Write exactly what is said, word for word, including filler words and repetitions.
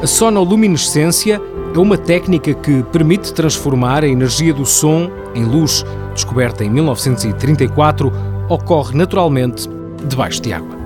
A sonoluminescência é uma técnica que permite transformar a energia do som em luz. Descoberta em mil novecentos e trinta e quatro, ocorre naturalmente debaixo de água.